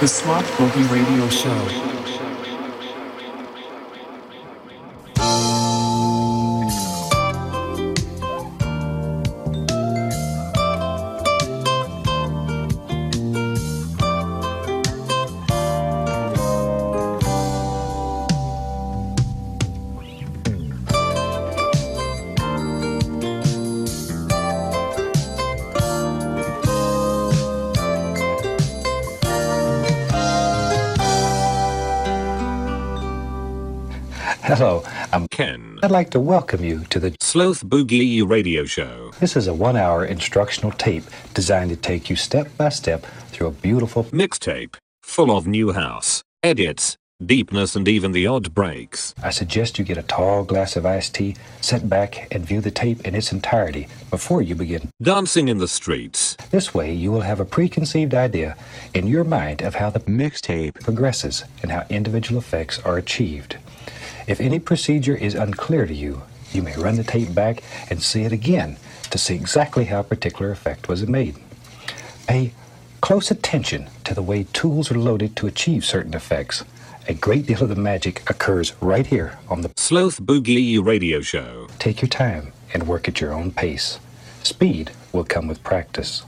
The Swap Bogey Radio Show. Hello, I'm Ken. I'd like to welcome you to the Sloth Boogie Radio Show. This is a 1-hour instructional tape designed to take you step by step through a beautiful mixtape full of new house, edits, deepness, and even the odd breaks. I suggest you get a tall glass of iced tea, sit back, and view the tape in its entirety before you begin dancing in the streets. This way, you will have a preconceived idea in your mind of how the mixtape progresses and how individual effects are achieved. If any procedure is unclear to you, you may run the tape back and see it again to see exactly how a particular effect was made. Pay close attention to the way tools are loaded to achieve certain effects. A great deal of the magic occurs right here on the Sloth Boogie Radio Show. Take your time and work at your own pace. Speed will come with practice.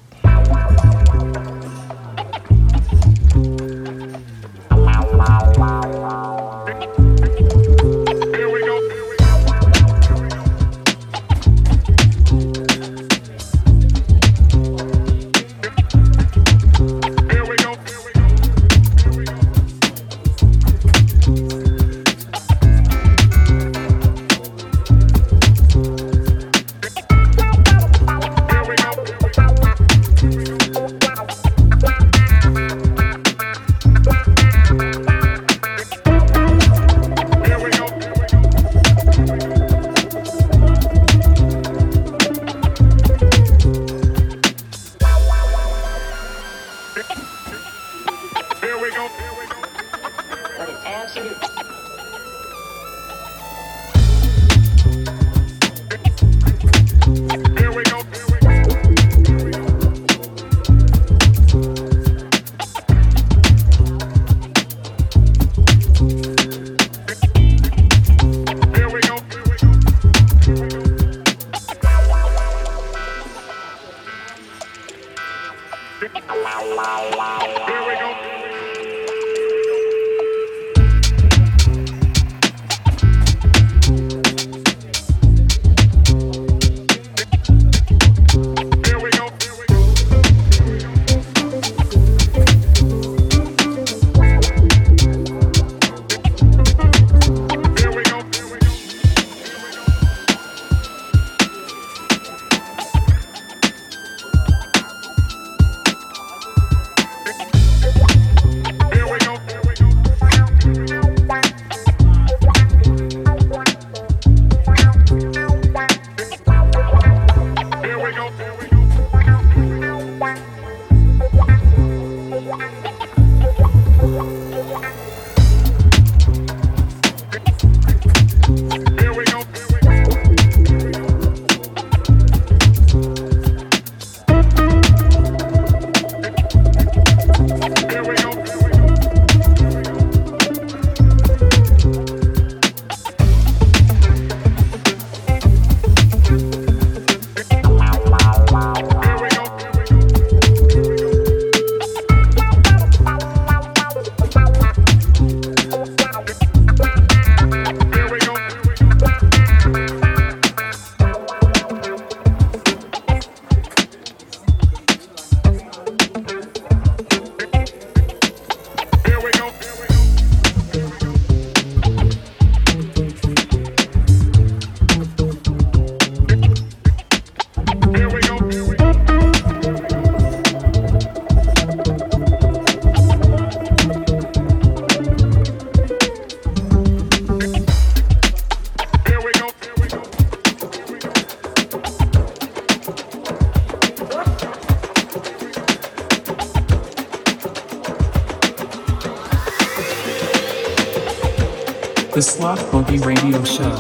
The Sloth Boogie Radio Show.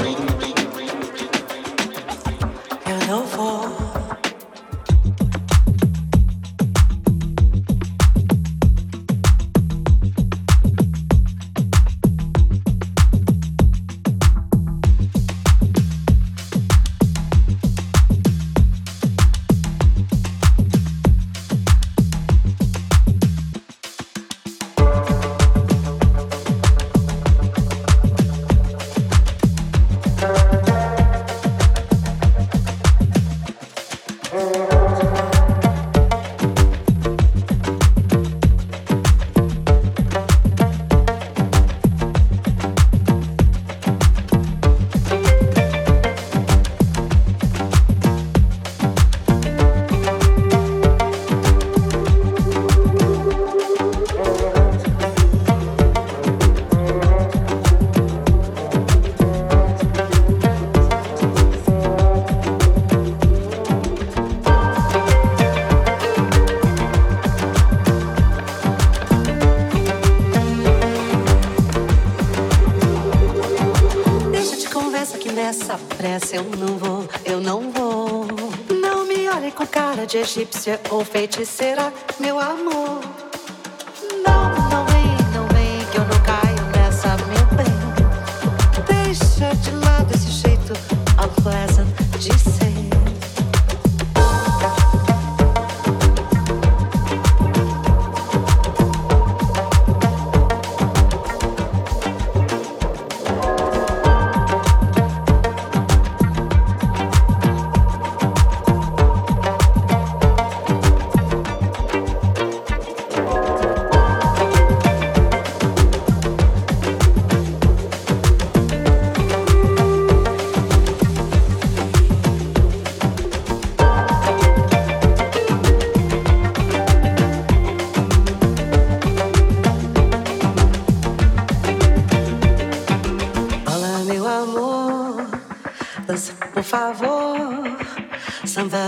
Hello, com cara de egípcia ou feiticeira, meu amor. Não, não vem que eu não caio nessa, meu bem. Deixa de lado esse jeito unpleasant de ser.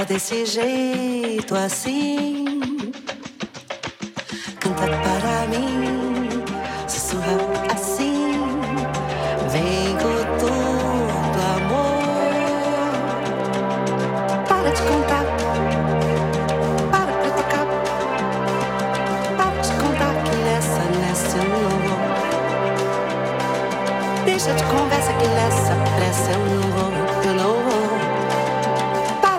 Desse jeito assim, canta para mim, sussurra assim, vem com tudo, amor. Para de contar, para de tocar, para de contar que nessa eu não vou. Deixa de conversa que nessa pressa eu não vou.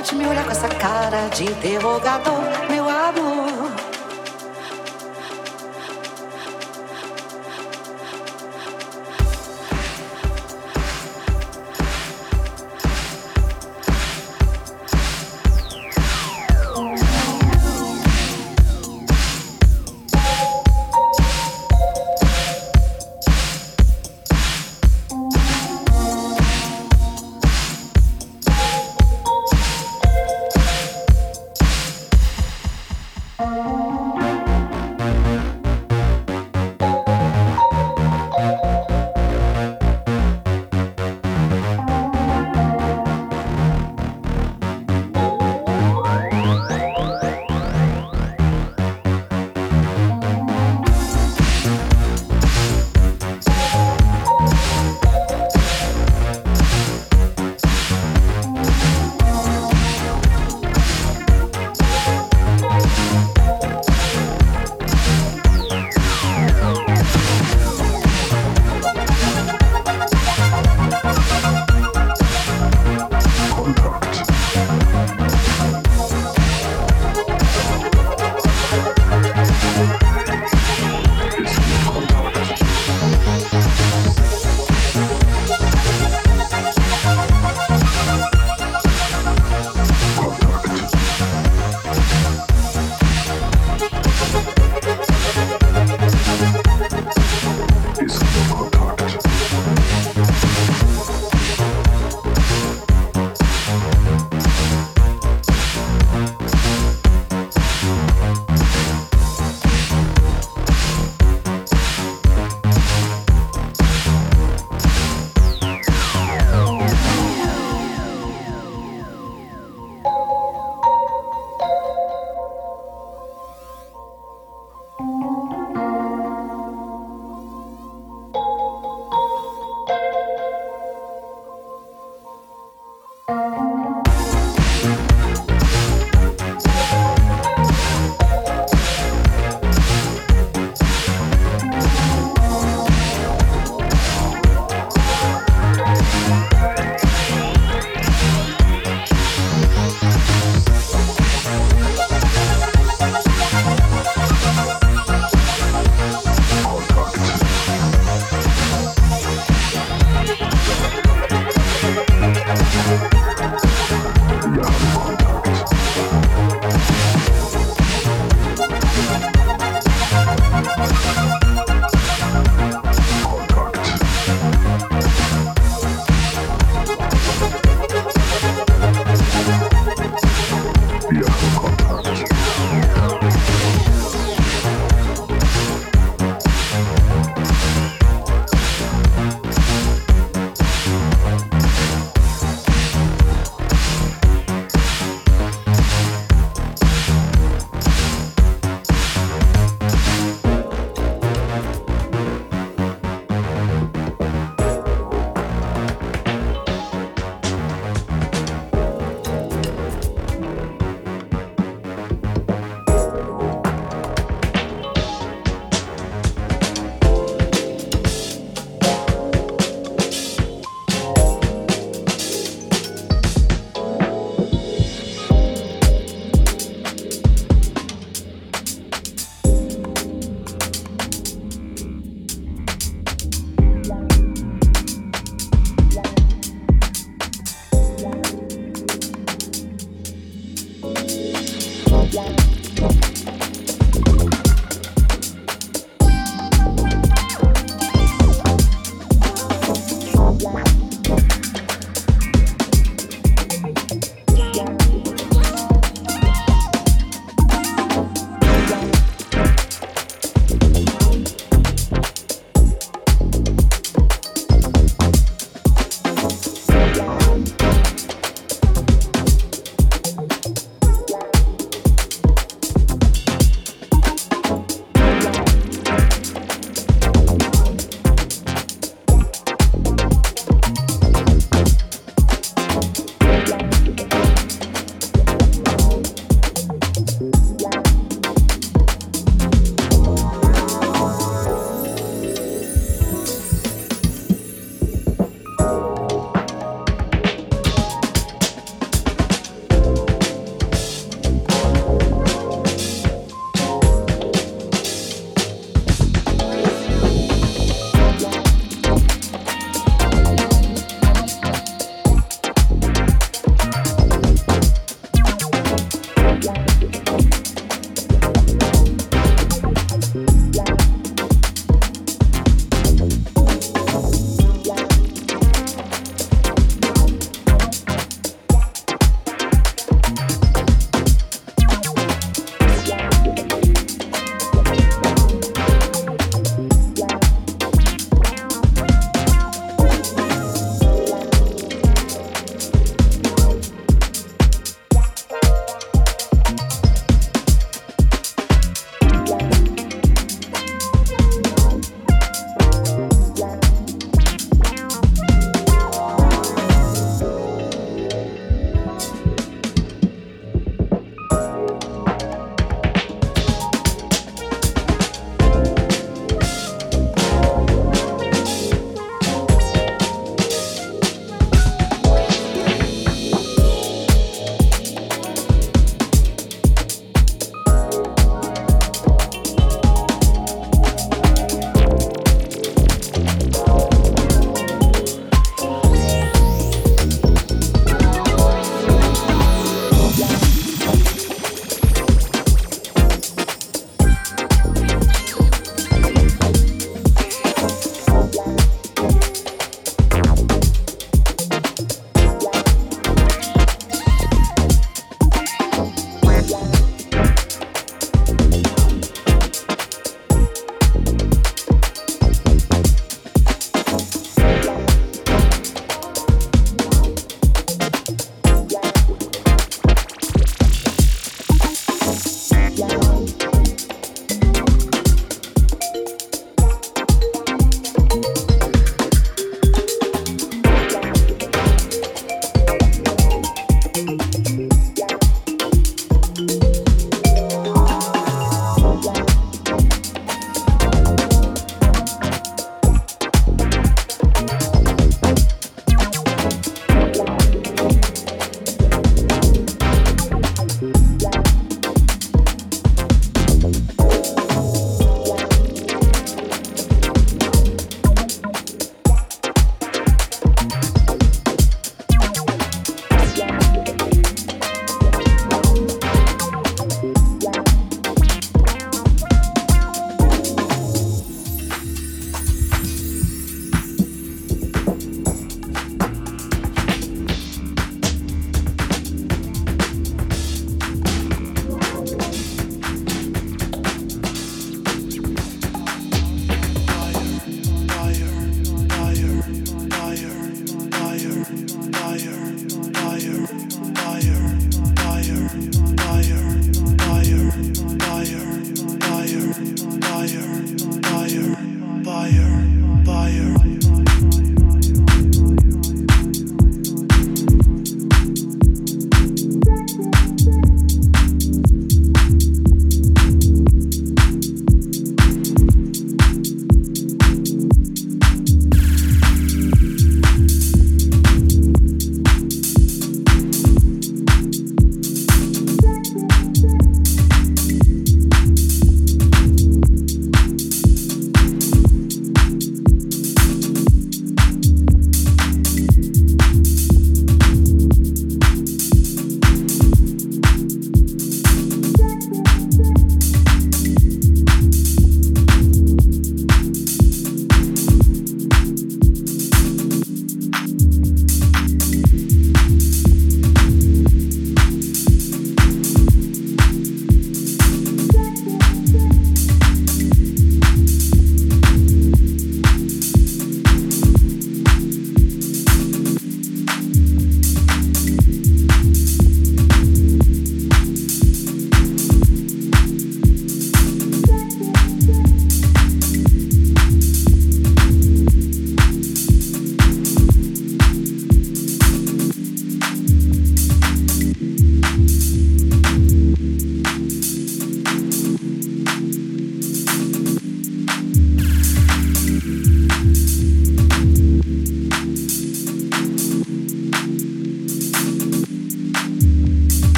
De me olhar com essa cara de interrogador, meu amor.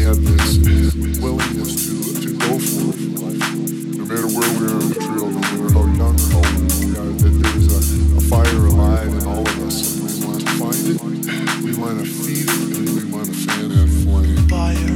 we have this willingness to go for it in life. No matter where we are in the drill, no matter how young or how old we are, that there's a fire alive in all of us. And we want to find it, we want to feed it, and we want to fan that flame. Fire.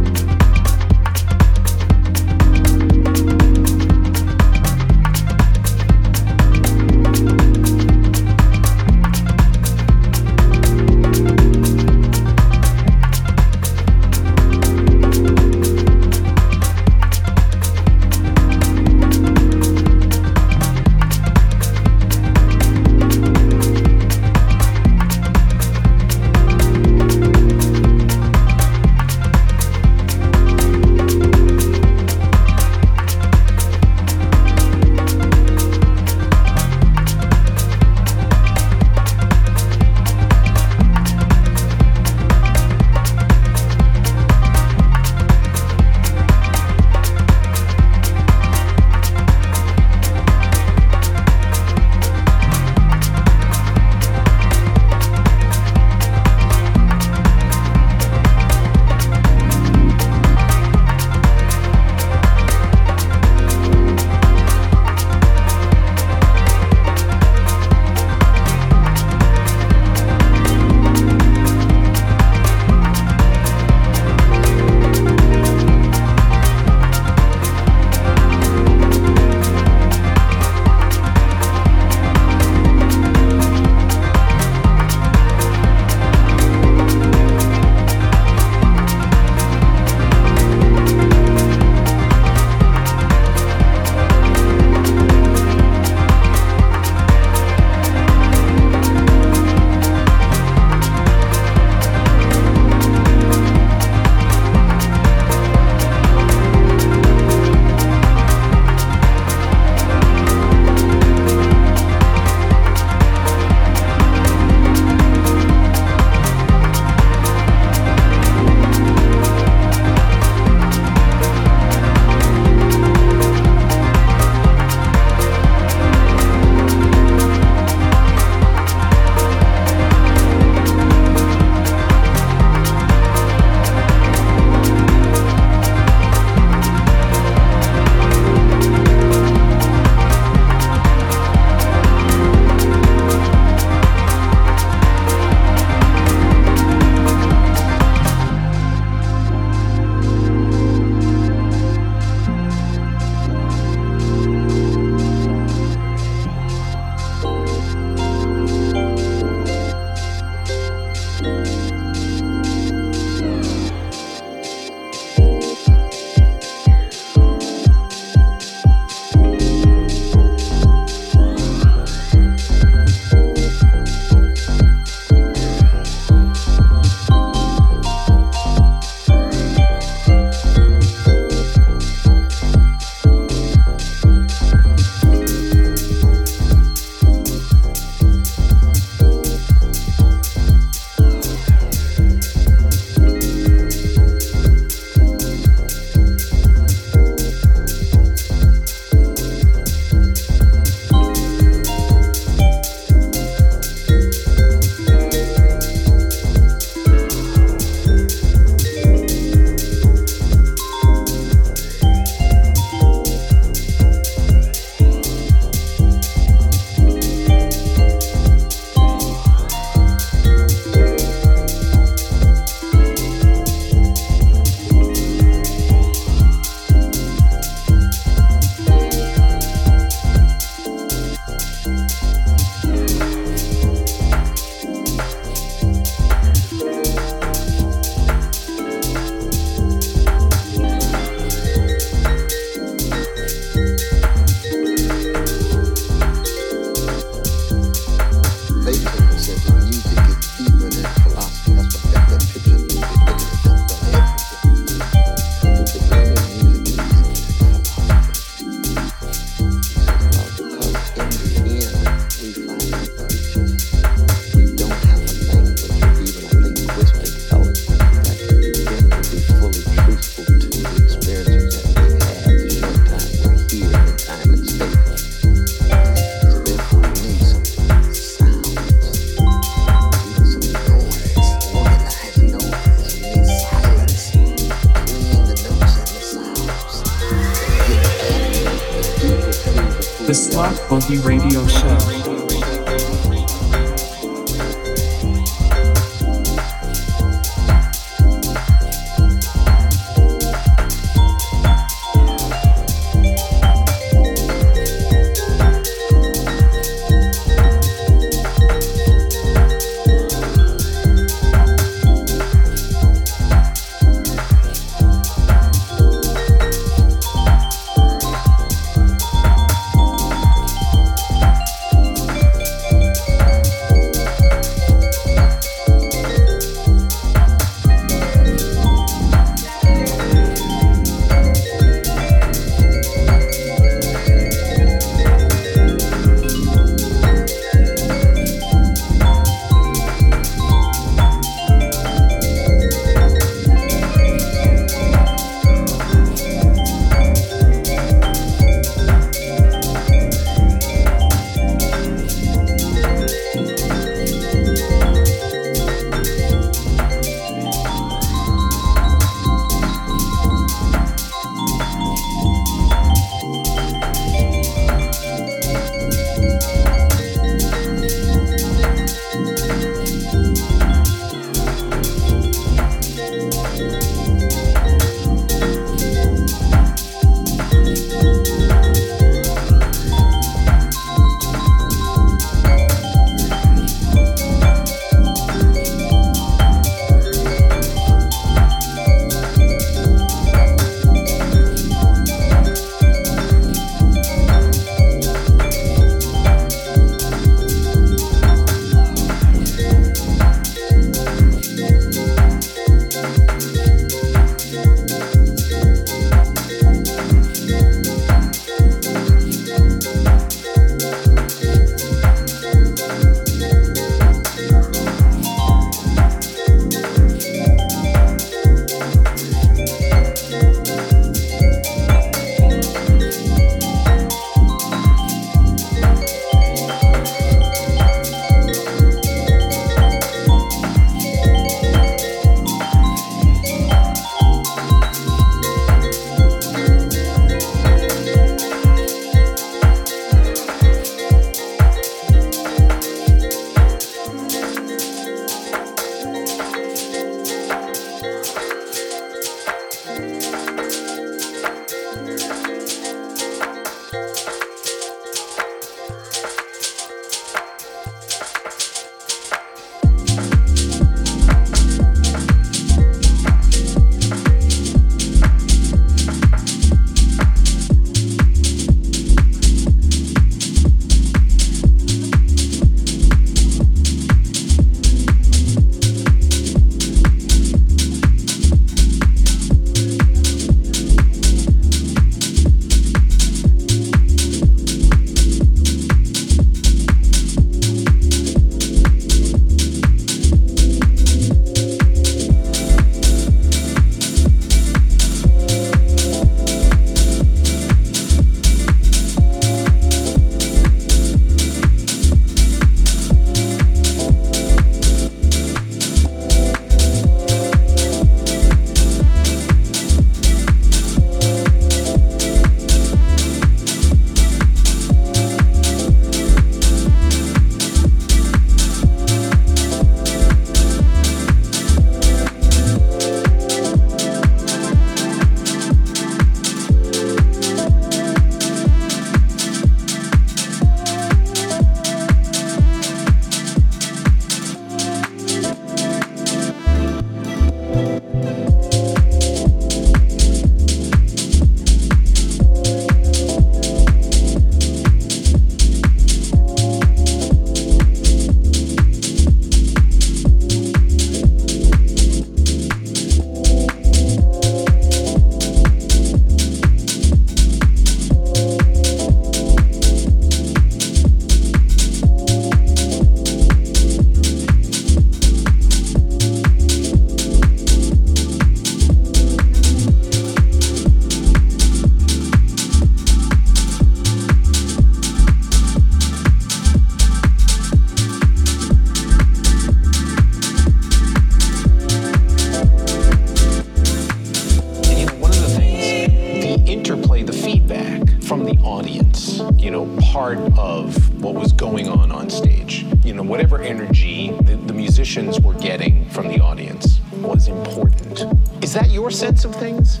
you know, part of what was going on stage. You know, whatever energy the musicians were getting from the audience was important. Is that your sense of things?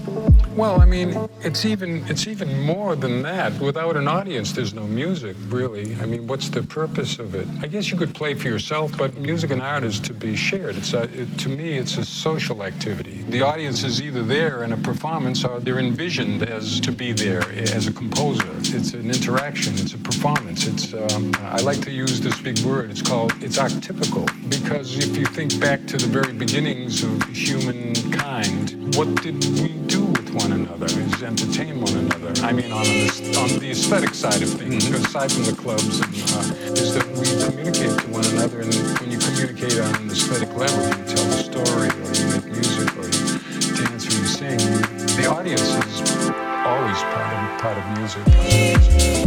Well, I mean, it's even more than that. Without an audience, there's no music, really. I mean, what's the purpose of it? I guess you could play for yourself, but music and art is to be shared. To me, it's a social activity. The audience is either there in a performance or they're envisioned as to be there as a composer. It's an interaction. It's a performance. It's I like to use this big word. It's archetypical, because if you think back to the very beginnings of humankind, what did we do with one another is entertain one another. I mean, on the aesthetic side of things, mm-hmm. aside from the clubs, is that we communicate to one another, and when you communicate on an aesthetic level, you tell a story, or you make music, or you dance, or you sing. The audience is always part of music.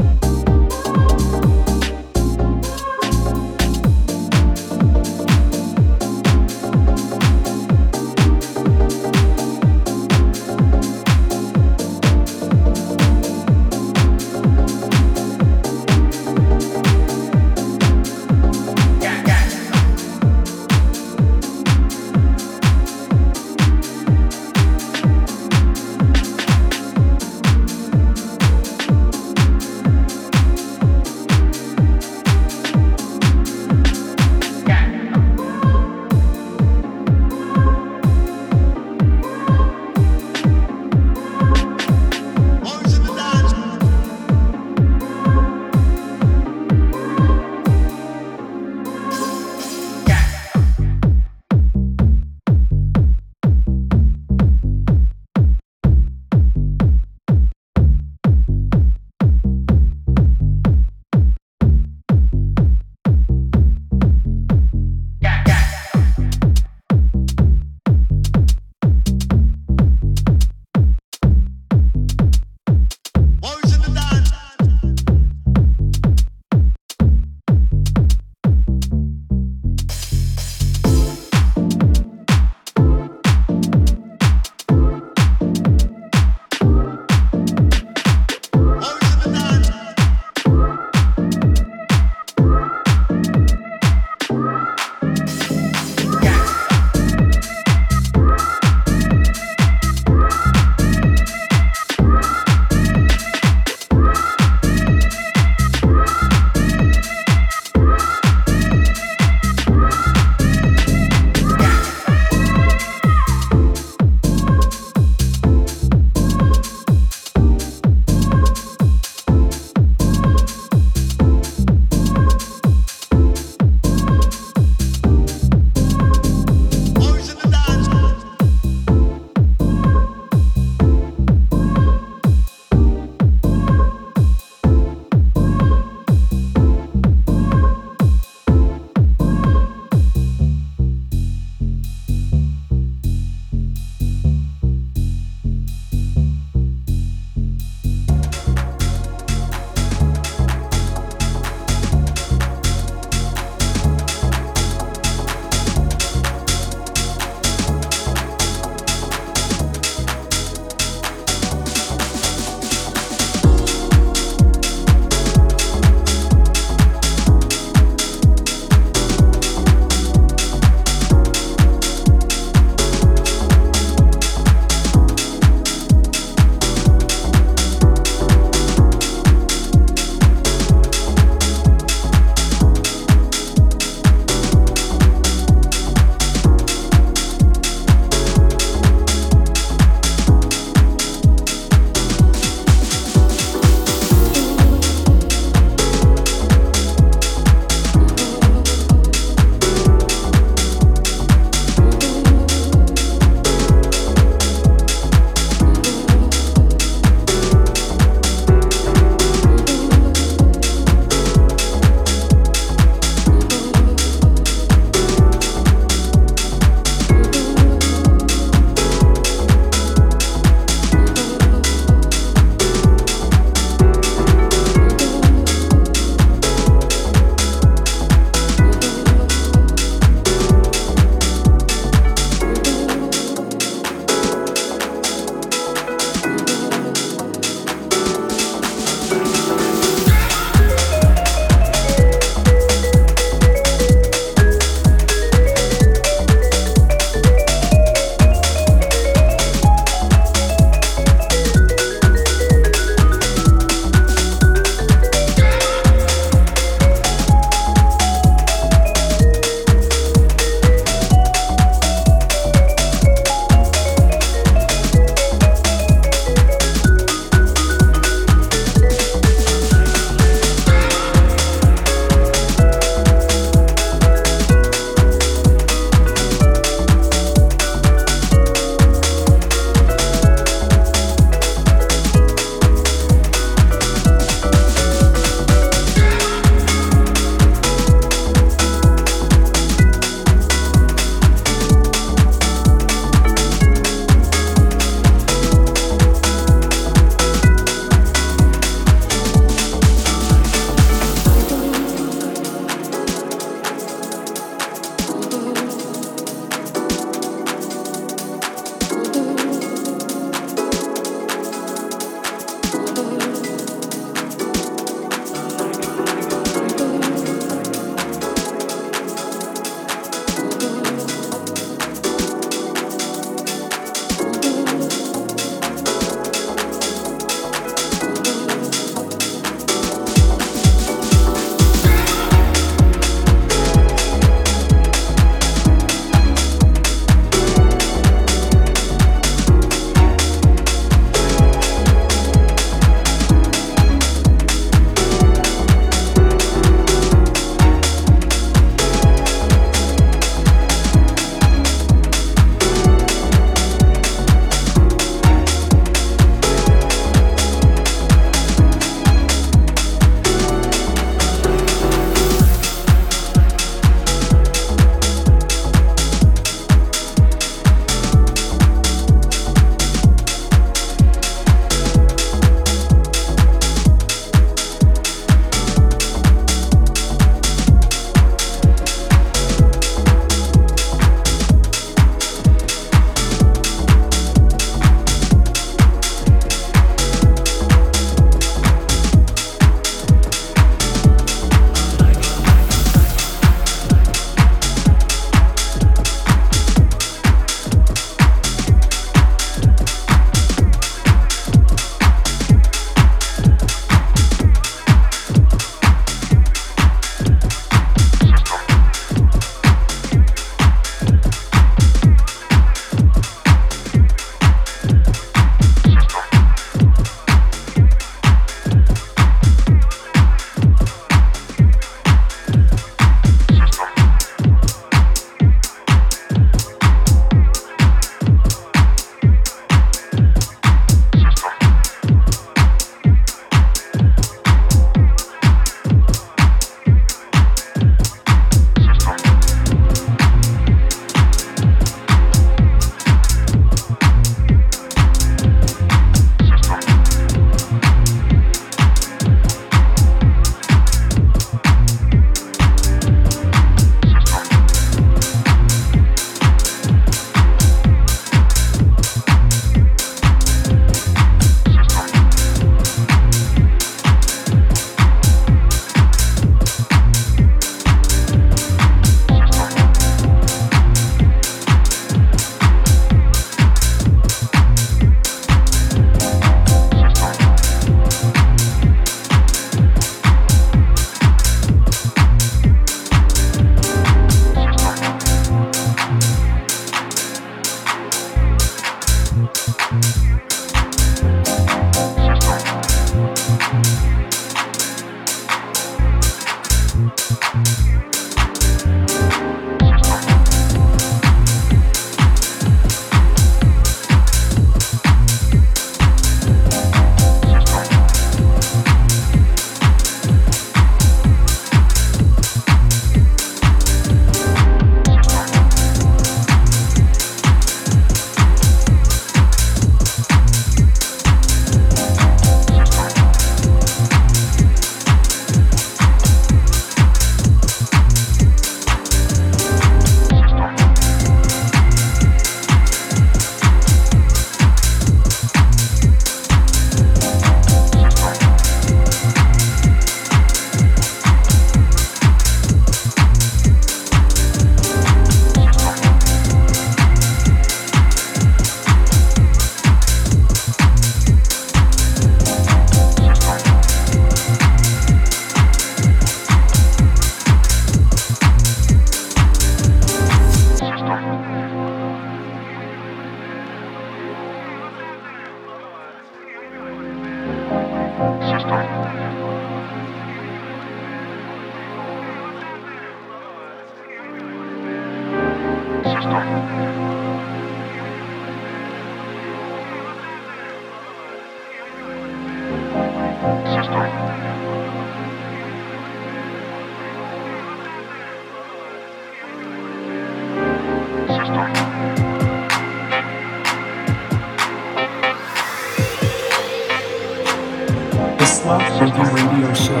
Urban Radio Show.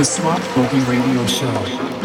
The Smart Talking Radio Show.